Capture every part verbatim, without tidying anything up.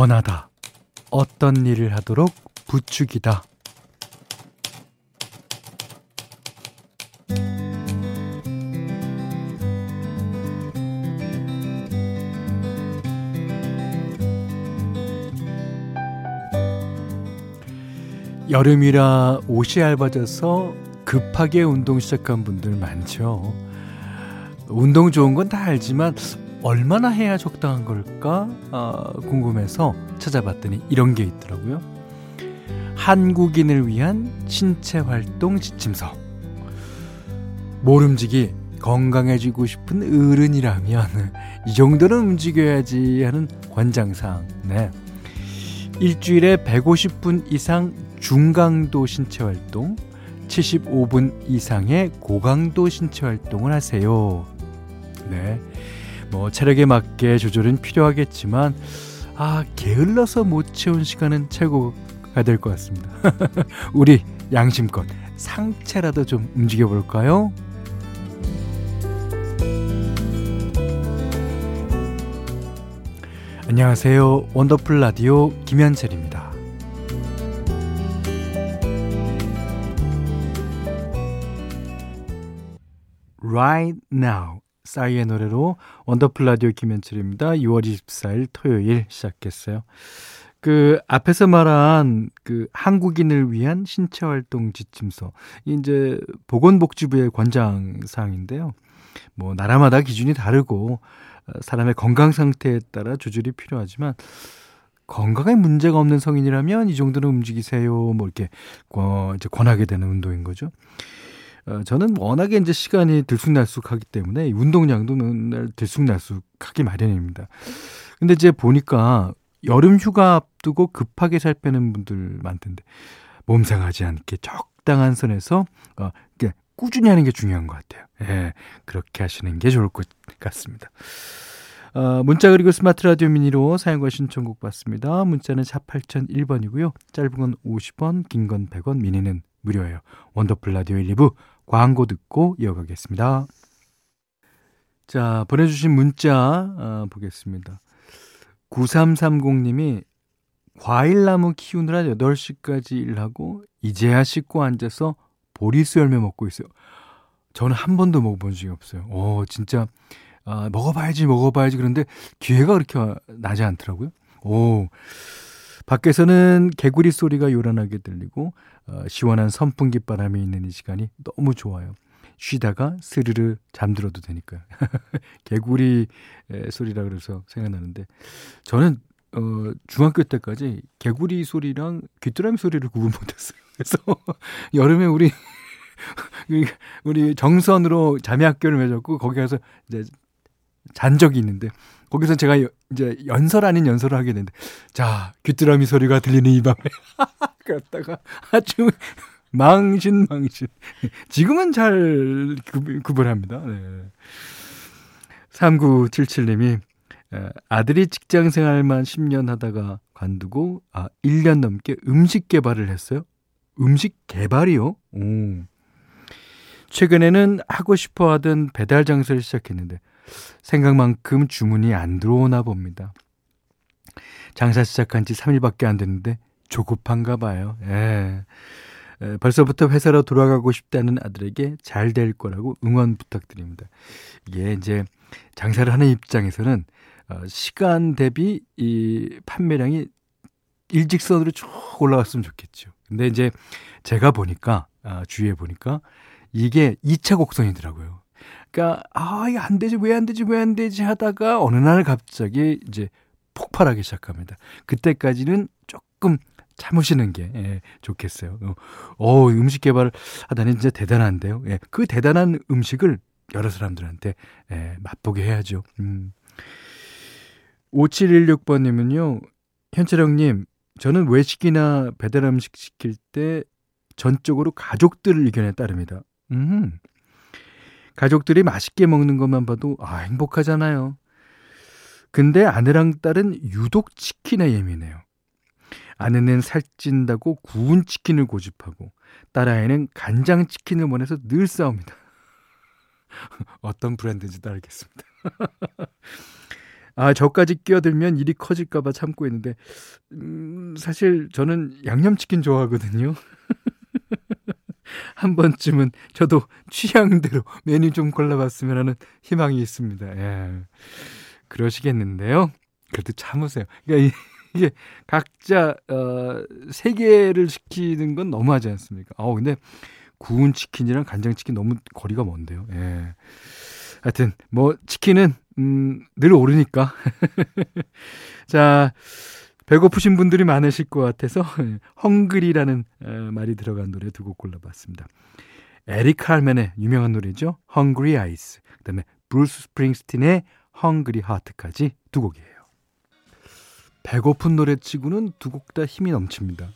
권하다. 어떤 일을 하도록 부추기다. 여름이라 옷이 얇아져서 급하게 운동 시작한 분들 많죠. 운동 좋은 건 다 알지만 얼마나 해야 적당한 걸까 아, 궁금해서 찾아봤더니 이런 게 있더라고요. 한국인을 위한 신체활동 지침서. 모름지기 건강해지고 싶은 어른이라면 이 정도는 움직여야지 하는 권장사항. 네. 일주일에 백오십 분 이상 중강도 신체활동, 칠십오 분 이상의 고강도 신체활동을 하세요. 네. 뭐 체력에 맞게 조절은 필요하겠지만 아 게을러서 못 채운 시간은 최고가 될 것 같습니다. 우리 양심껏 상체라도 좀 움직여볼까요? 안녕하세요. 원더풀 라디오 김현철입니다. Right now 싸이의 노래로 원더풀 라디오 김현철입니다. 유월 이십사일 토요일 시작했어요. 그 앞에서 말한 그 한국인을 위한 신체활동 지침서, 이제 보건복지부의 권장사항인데요. 뭐 나라마다 기준이 다르고 사람의 건강 상태에 따라 조절이 필요하지만 건강에 문제가 없는 성인이라면 이 정도는 움직이세요. 뭐 이렇게 권, 이제 권하게 되는 운동인 거죠. 저는 워낙에 이제 시간이 들쑥날쑥하기 때문에 운동량도 들쑥날쑥하기 마련입니다. 근데 이제 보니까 여름 휴가 앞두고 급하게 살 빼는 분들 많던데 몸상하지 않게 적당한 선에서 어, 꾸준히 하는 게 중요한 것 같아요. 예, 그렇게 하시는 게 좋을 것 같습니다. 어, 문자 그리고 스마트 라디오 미니로 사용과 신청곡 받습니다. 문자는 샵 팔공공일 번이고요. 짧은 건 오십 원, 긴 건 백 원, 미니는 무료예요. 원더풀 라디오 일, 이 부 광고 듣고 이어가겠습니다. 자, 보내주신 문자 아, 보겠습니다. 구삼삼공 님이 과일나무 키우느라 여덟 시까지 일하고 이제야 씻고 앉아서 보리수 열매 먹고 있어요. 저는 한 번도 먹어본 적이 없어요. 오, 진짜 아, 먹어봐야지 먹어봐야지 그런데 기회가 그렇게 나지 않더라고요. 오, 밖에서는 개구리 소리가 요란하게 들리고 어, 시원한 선풍기 바람이 있는 이 시간이 너무 좋아요. 쉬다가 스르르 잠들어도 되니까요. 개구리 소리라 그래서 생각나는데 저는 어, 중학교 때까지 개구리 소리랑 귀뚜라미 소리를 구분 못했어요. 그래서 여름에 우리 우리 정선으로 자매학교를 맺었고 거기 가서 이제 잔 적이 있는데 거기서 제가 이제 연설 아닌 연설을 하게 되는데 자 귀뚜라미 소리가 들리는 이 밤에 갔다가 아주 망신 망신. 지금은 잘 구분합니다. 네. 삼구칠칠 님이 아들이 직장생활만 십 년 하다가 관두고 아, 일 년 넘게 음식 개발을 했어요. 음식 개발이요? 오. 최근에는 하고 싶어 하던 배달 장사를 시작했는데 생각만큼 주문이 안 들어오나 봅니다. 장사 시작한 지 삼 일밖에 안 됐는데 조급한가 봐요. 예. 예, 벌써부터 회사로 돌아가고 싶다는 아들에게 잘 될 거라고 응원 부탁드립니다. 이게 이제 장사를 하는 입장에서는 시간 대비 이 판매량이 일직선으로 쭉 올라갔으면 좋겠죠. 근데 이제 제가 보니까 아, 주위에 보니까 이게 이 차 곡선이더라고요. 그러니까 아, 이거 안 되지 왜 안 되지 왜 안 되지 하다가 어느 날 갑자기 이제 폭발하기 시작합니다. 그때까지는 조금 참으시는 게 예, 좋겠어요. 어, 어, 음식 개발을 하다니 진짜 대단한데요. 예, 그 대단한 음식을 여러 사람들한테 예, 맛보게 해야죠. 음. 오칠일육 번님은요. 현철 형님, 저는 외식이나 배달 음식 시킬 때 전적으로 가족들 의견에 따릅니다. 음. 가족들이 맛있게 먹는 것만 봐도 아, 행복하잖아요. 근데 아내랑 딸은 유독 치킨에 예민해요. 아내는 살찐다고 구운 치킨을 고집하고 딸아이는 간장 치킨을 원해서 늘 싸웁니다. 어떤 브랜드인지도 알겠습니다. 아, 저까지 끼어들면 일이 커질까봐 참고 있는데, 음, 사실 저는 양념치킨 좋아하거든요. 한 번쯤은 저도 취향대로 메뉴 좀 골라봤으면 하는 희망이 있습니다. 예. 그러시겠는데요. 그래도 참으세요. 그러니까 이게 각자 어, 세계를 지키는 건 너무하지 않습니까? 아, 근데 구운 치킨이랑 간장치킨 너무 거리가 먼데요. 예. 하여튼 뭐 치킨은 음, 늘 오르니까. 자, 배고프신 분들이 많으실 것 같아서 헝그리라는 말이 들어간 노래 두 곡 골라봤습니다. 에릭 칼맨의 유명한 노래죠. Hungry Ice, 그 다음에 브루스 스프링스틴의 Hungry Heart까지 두 곡이에요. 배고픈 노래치고는 두 곡 다 힘이 넘칩니다.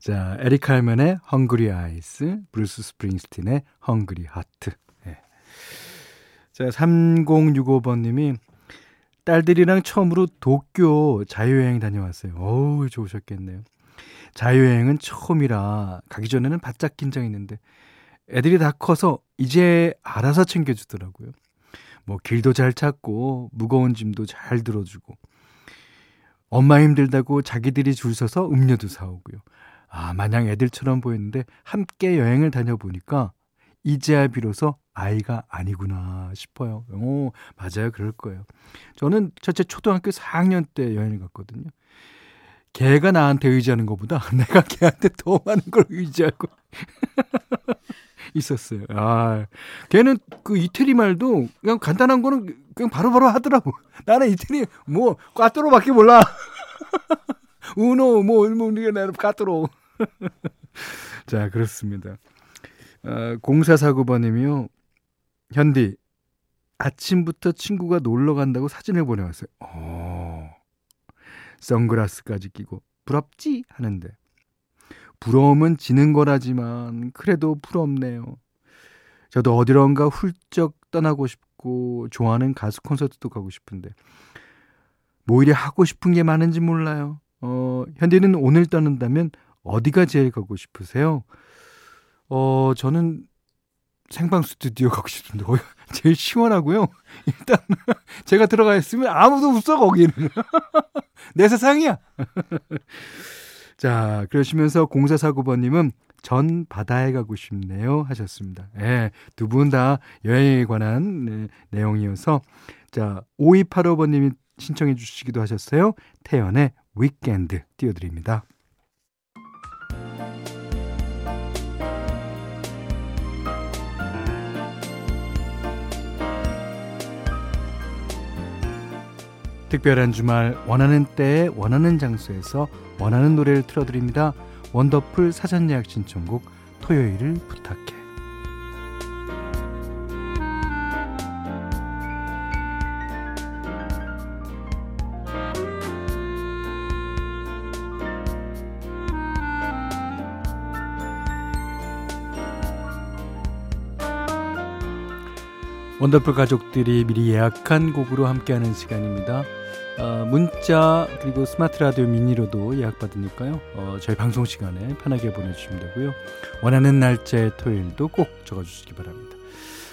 자, 에릭 칼맨의 Hungry Eyes, 브루스 스프링스틴의 Hungry Heart. 네. 자, 삼공육오 번님이 딸들이랑 처음으로 도쿄 자유여행 다녀왔어요. 어우, 좋으셨겠네요. 자유여행은 처음이라 가기 전에는 바짝 긴장했는데 애들이 다 커서 이제 알아서 챙겨주더라고요. 뭐 길도 잘 찾고 무거운 짐도 잘 들어주고, 엄마 힘들다고 자기들이 줄 서서 음료도 사오고요. 아, 마냥 애들처럼 보였는데 함께 여행을 다녀보니까 이제야 비로소 아이가 아니구나 싶어요. 오, 맞아요. 그럴 거예요. 저는 첫째 초등학교 사 학년 때 여행을 갔거든요. 걔가 나한테 의지하는 것보다 내가 걔한테 더 많은 걸 의지하고 있었어요. 아, 걔는 그 이태리 말도 그냥 간단한 거는 그냥 바로바로 바로 하더라고. 나는 이태리 뭐 까또로밖에 몰라. 우노 뭐 우리가 나는 까또로. 자, 그렇습니다. 어, 공사사구 번님이요. 현디, 아침부터 친구가 놀러 간다고 사진을 보내왔어요. 어, 선글라스까지 끼고 부럽지 하는데, 부러움은 지는 거라지만 그래도 부럽네요. 저도 어디론가 훌쩍 떠나고 싶고 좋아하는 가수 콘서트도 가고 싶은데 뭐 이리 하고 싶은 게 많은지 몰라요. 어, 현대는 오늘 떠난다면 어디가 제일 가고 싶으세요? 어, 저는 생방 스튜디오 가고 싶은데 제일 시원하고요. 일단 제가 들어가 있으면 아무도 없어 거기는. 내 세상이야. 자, 그러시면서 공사사구 번님은 전 바다에 가고 싶네요 하셨습니다. 예, 두 분 다 여행에 관한 네, 내용이어서. 자, 오이팔오 번님이 신청해 주시기도 하셨어요. 태연의 위켄드 띄워드립니다. 특별한 주말, 원하는 때에 원하는 장소에서 원하는 노래를 틀어드립니다. 원더풀 사전 예약 신청곡, 토요일을 부탁해. 원더풀 가족들이 미리 예약한 곡으로 함께하는 시간입니다. 어, 문자 그리고 스마트 라디오 미니로도 예약받으니까요. 어, 저희 방송 시간에 편하게 보내주시면 되고요. 원하는 날짜의 토요일도 꼭 적어주시기 바랍니다.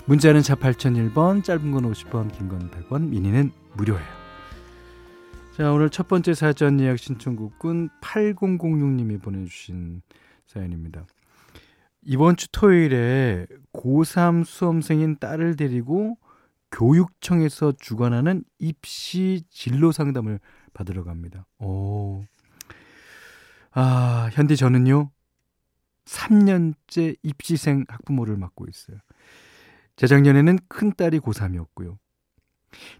문자는 자 팔공공일 번, 짧은 건 오십 원, 긴 건 백 원, 미니는 무료예요. 자, 오늘 첫 번째 사전 예약 신청곡은 팔공공육 님이 보내주신 사연입니다. 이번 주 토요일에 고삼 수험생인 딸을 데리고 교육청에서 주관하는 입시 진로 상담을 받으러 갑니다. 오. 아, 현디, 저는요, 삼 년째 입시생 학부모를 맡고 있어요. 재작년에는 큰딸이 고삼이었고요.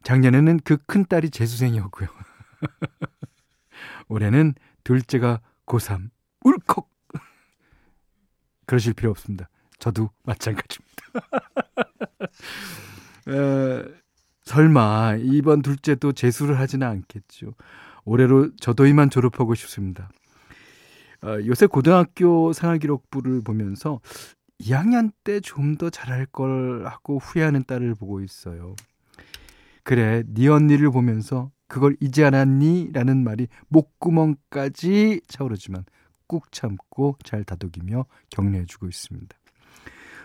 작년에는 그 큰딸이 재수생이었고요. 올해는 둘째가 고삼. 울컥! 그러실 필요 없습니다. 저도 마찬가지입니다. 에, 설마 이번 둘째도 재수를 하지는 않겠죠. 올해로 저도 이만 졸업하고 싶습니다. 어, 요새 고등학교 생활기록부를 보면서 이 학년 때 좀 더 잘할 걸 하고 후회하는 딸을 보고 있어요. 그래, 네 언니를 보면서 그걸 이제 알았니? 라는 말이 목구멍까지 차오르지만 꾹 참고 잘 다독이며 격려해주고 있습니다.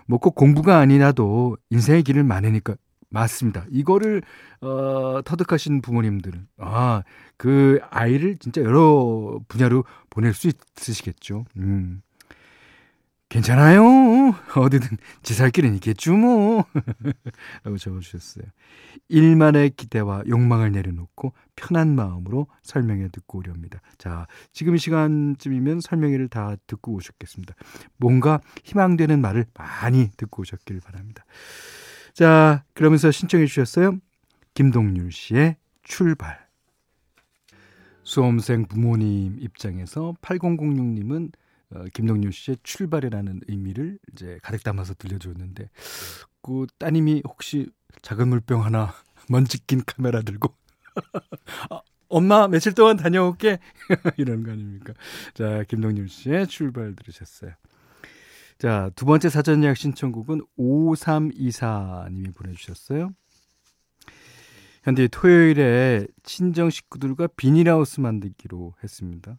뭐 꼭 공부가 아니라도 인생의 길은 많으니까 맞습니다. 이거를 어, 터득하신 부모님들은 아, 그 아이를 진짜 여러 분야로 보낼 수 있으시겠죠. 음. 괜찮아요. 어디든 지살 길은 있겠죠 뭐. 라고 적어주셨어요. 일만의 기대와 욕망을 내려놓고 편한 마음으로 설명회 듣고 오려 합니다. 자, 지금 이 시간쯤이면 설명회를 다 듣고 오셨겠습니다. 뭔가 희망되는 말을 많이 듣고 오셨길 바랍니다. 자, 그러면서 신청해 주셨어요. 김동률 씨의 출발. 수험생 부모님 입장에서 팔공공육 님은 어, 김동률 씨의 출발이라는 의미를 이제 가득 담아서 들려줬는데, 그 따님이 혹시 작은 물병 하나 먼지 낀 카메라 들고 아, 엄마 며칠 동안 다녀올게 이런 거 아닙니까? 자, 김동률 씨의 출발 들으셨어요. 자, 두 번째 사전 예약 신청곡은 오삼이사 님이 보내주셨어요. 현대 토요일에 친정 식구들과 비닐하우스 만들기로 했습니다.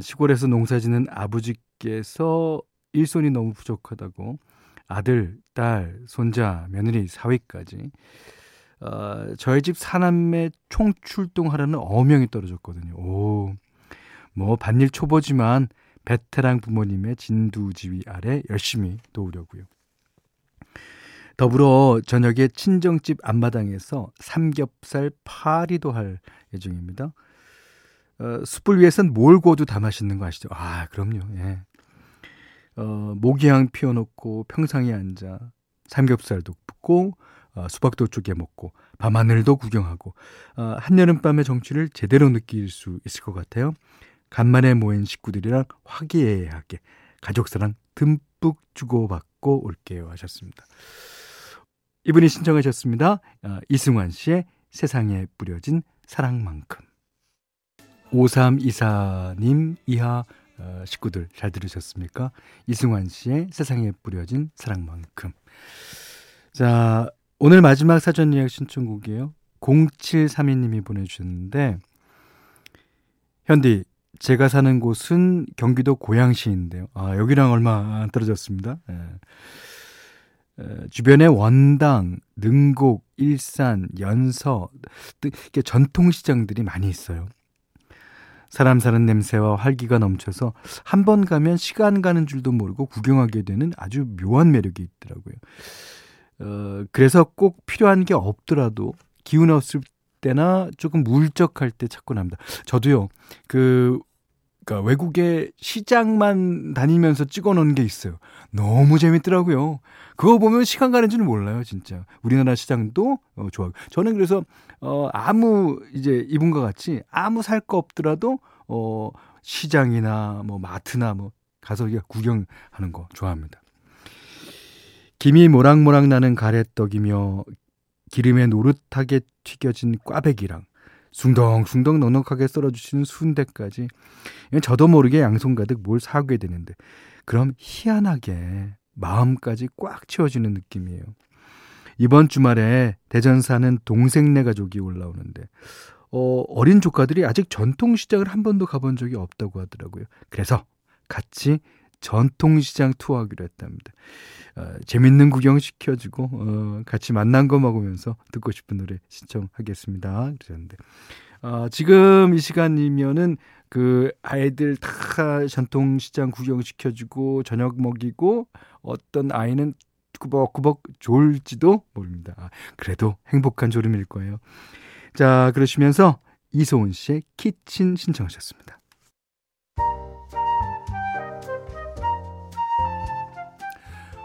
시골에서 농사짓는 아버지께서 일손이 너무 부족하다고 아들, 딸, 손자, 며느리, 사위까지 어, 저희 집 사남매 총출동하라는 어명이 떨어졌거든요. 오, 뭐 반일 초보지만 베테랑 부모님의 진두지휘 아래 열심히 도우려고요. 더불어 저녁에 친정집 앞마당에서 삼겹살 파리도 할 예정입니다. 어, 숯불 위에선 뭘 구워도 다 맛있는 거 아시죠? 아, 그럼요. 예. 어, 모기향 피워놓고 평상에 앉아 삼겹살도 굽고 어, 수박도 쪼개 먹고 밤하늘도 구경하고 어, 한여름밤의 정취를 제대로 느낄 수 있을 것 같아요. 간만에 모인 식구들이랑 화기애애하게 가족사랑 듬뿍 주고받고 올게요 하셨습니다. 이분이 신청하셨습니다. 어, 이승환 씨의 세상에 뿌려진 사랑만큼. 오삼이사 님 이하 어, 식구들 잘 들으셨습니까? 이승환 씨의 세상에 뿌려진 사랑만큼. 자, 오늘 마지막 사전 예약 신청곡이에요. 공칠삼이 님이 보내주셨는데, 현디, 제가 사는 곳은 경기도 고양시인데요. 아, 여기랑 얼마 안 떨어졌습니다. 예. 주변에 원당, 능곡, 일산, 연서 이렇게 전통시장들이 많이 있어요. 사람 사는 냄새와 활기가 넘쳐서 한 번 가면 시간 가는 줄도 모르고 구경하게 되는 아주 묘한 매력이 있더라고요. 어, 그래서 꼭 필요한 게 없더라도 기운 없을 때나 조금 물적할 때 찾곤 합니다. 저도요, 그, 그러니까 외국의 시장만 다니면서 찍어 놓은 게 있어요. 너무 재밌더라고요. 그거 보면 시간 가는 줄 몰라요, 진짜. 우리나라 시장도 어, 좋아요. 저는 그래서 어, 아무 이제 이분과 같이 아무 살 거 없더라도 어, 시장이나 뭐 마트나 뭐 가서 구경하는 거 좋아합니다. 김이 모락모락 나는 가래떡이며 기름에 노릇하게 튀겨진 꽈배기랑 숭덩숭덩 넉넉하게 썰어주시는 순대까지 저도 모르게 양손 가득 뭘 사게 되는데, 그럼 희한하게 마음까지 꽉 채워지는 느낌이에요. 이번 주말에 대전 사는 동생네 가족이 올라오는데 어, 어린 조카들이 아직 전통시장을 한 번도 가본 적이 없다고 하더라고요. 그래서 같이 전통시장 투어하기로 했답니다. 어, 재밌는 구경 시켜주고 어, 같이 만난 거 먹으면서 듣고 싶은 노래 신청하겠습니다. 그러셨는데 어, 지금 이 시간이면은 그 아이들 다 전통시장 구경 시켜주고 저녁 먹이고 어떤 아이는 꾸벅꾸벅 졸지도 모릅니다. 아, 그래도 행복한 졸음일 거예요. 자, 그러시면서 이소은 씨의 키친 신청하셨습니다.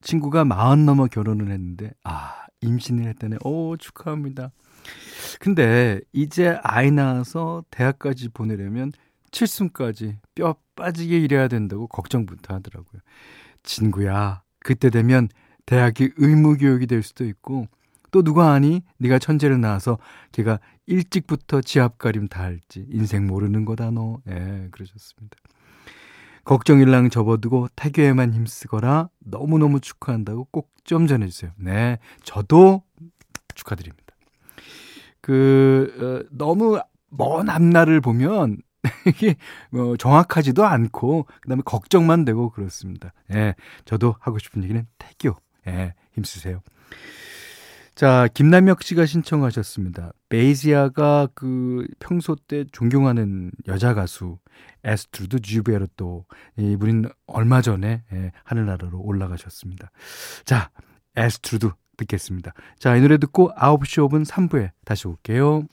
친구가 마흔 넘어 결혼을 했는데 아, 임신을 했다네. 오, 축하합니다. 근데 이제 아이 낳아서 대학까지 보내려면 칠순까지 뼈 빠지게 일해야 된다고 걱정부터 하더라고요. 친구야, 그때 되면 대학이 의무교육이 될 수도 있고 또 누가 아니? 네가 천재를 낳아서 걔가 일찍부터 지압가림 다 할지 인생 모르는 거다 너. 예, 그러셨습니다. 걱정일랑 접어두고 태교에만 힘쓰거라. 너무너무 축하한다고 꼭 좀 전해주세요. 네, 저도 축하드립니다. 그 어, 너무 먼 앞날을 보면 이게 뭐 정확하지도 않고 그다음에 걱정만 되고 그렇습니다. 예, 저도 하고 싶은 얘기는 태교. 예, 힘쓰세요. 자, 김남혁 씨가 신청하셨습니다. 베이지아가 그 평소 때 존경하는 여자 가수 에스트루드 지우베르또 이분은 얼마 전에 예, 하늘나라로 올라가셨습니다. 자, 에스트루드 듣겠습니다. 자, 이 노래 듣고 아홉 시 오 분 삼 부에 다시 올게요.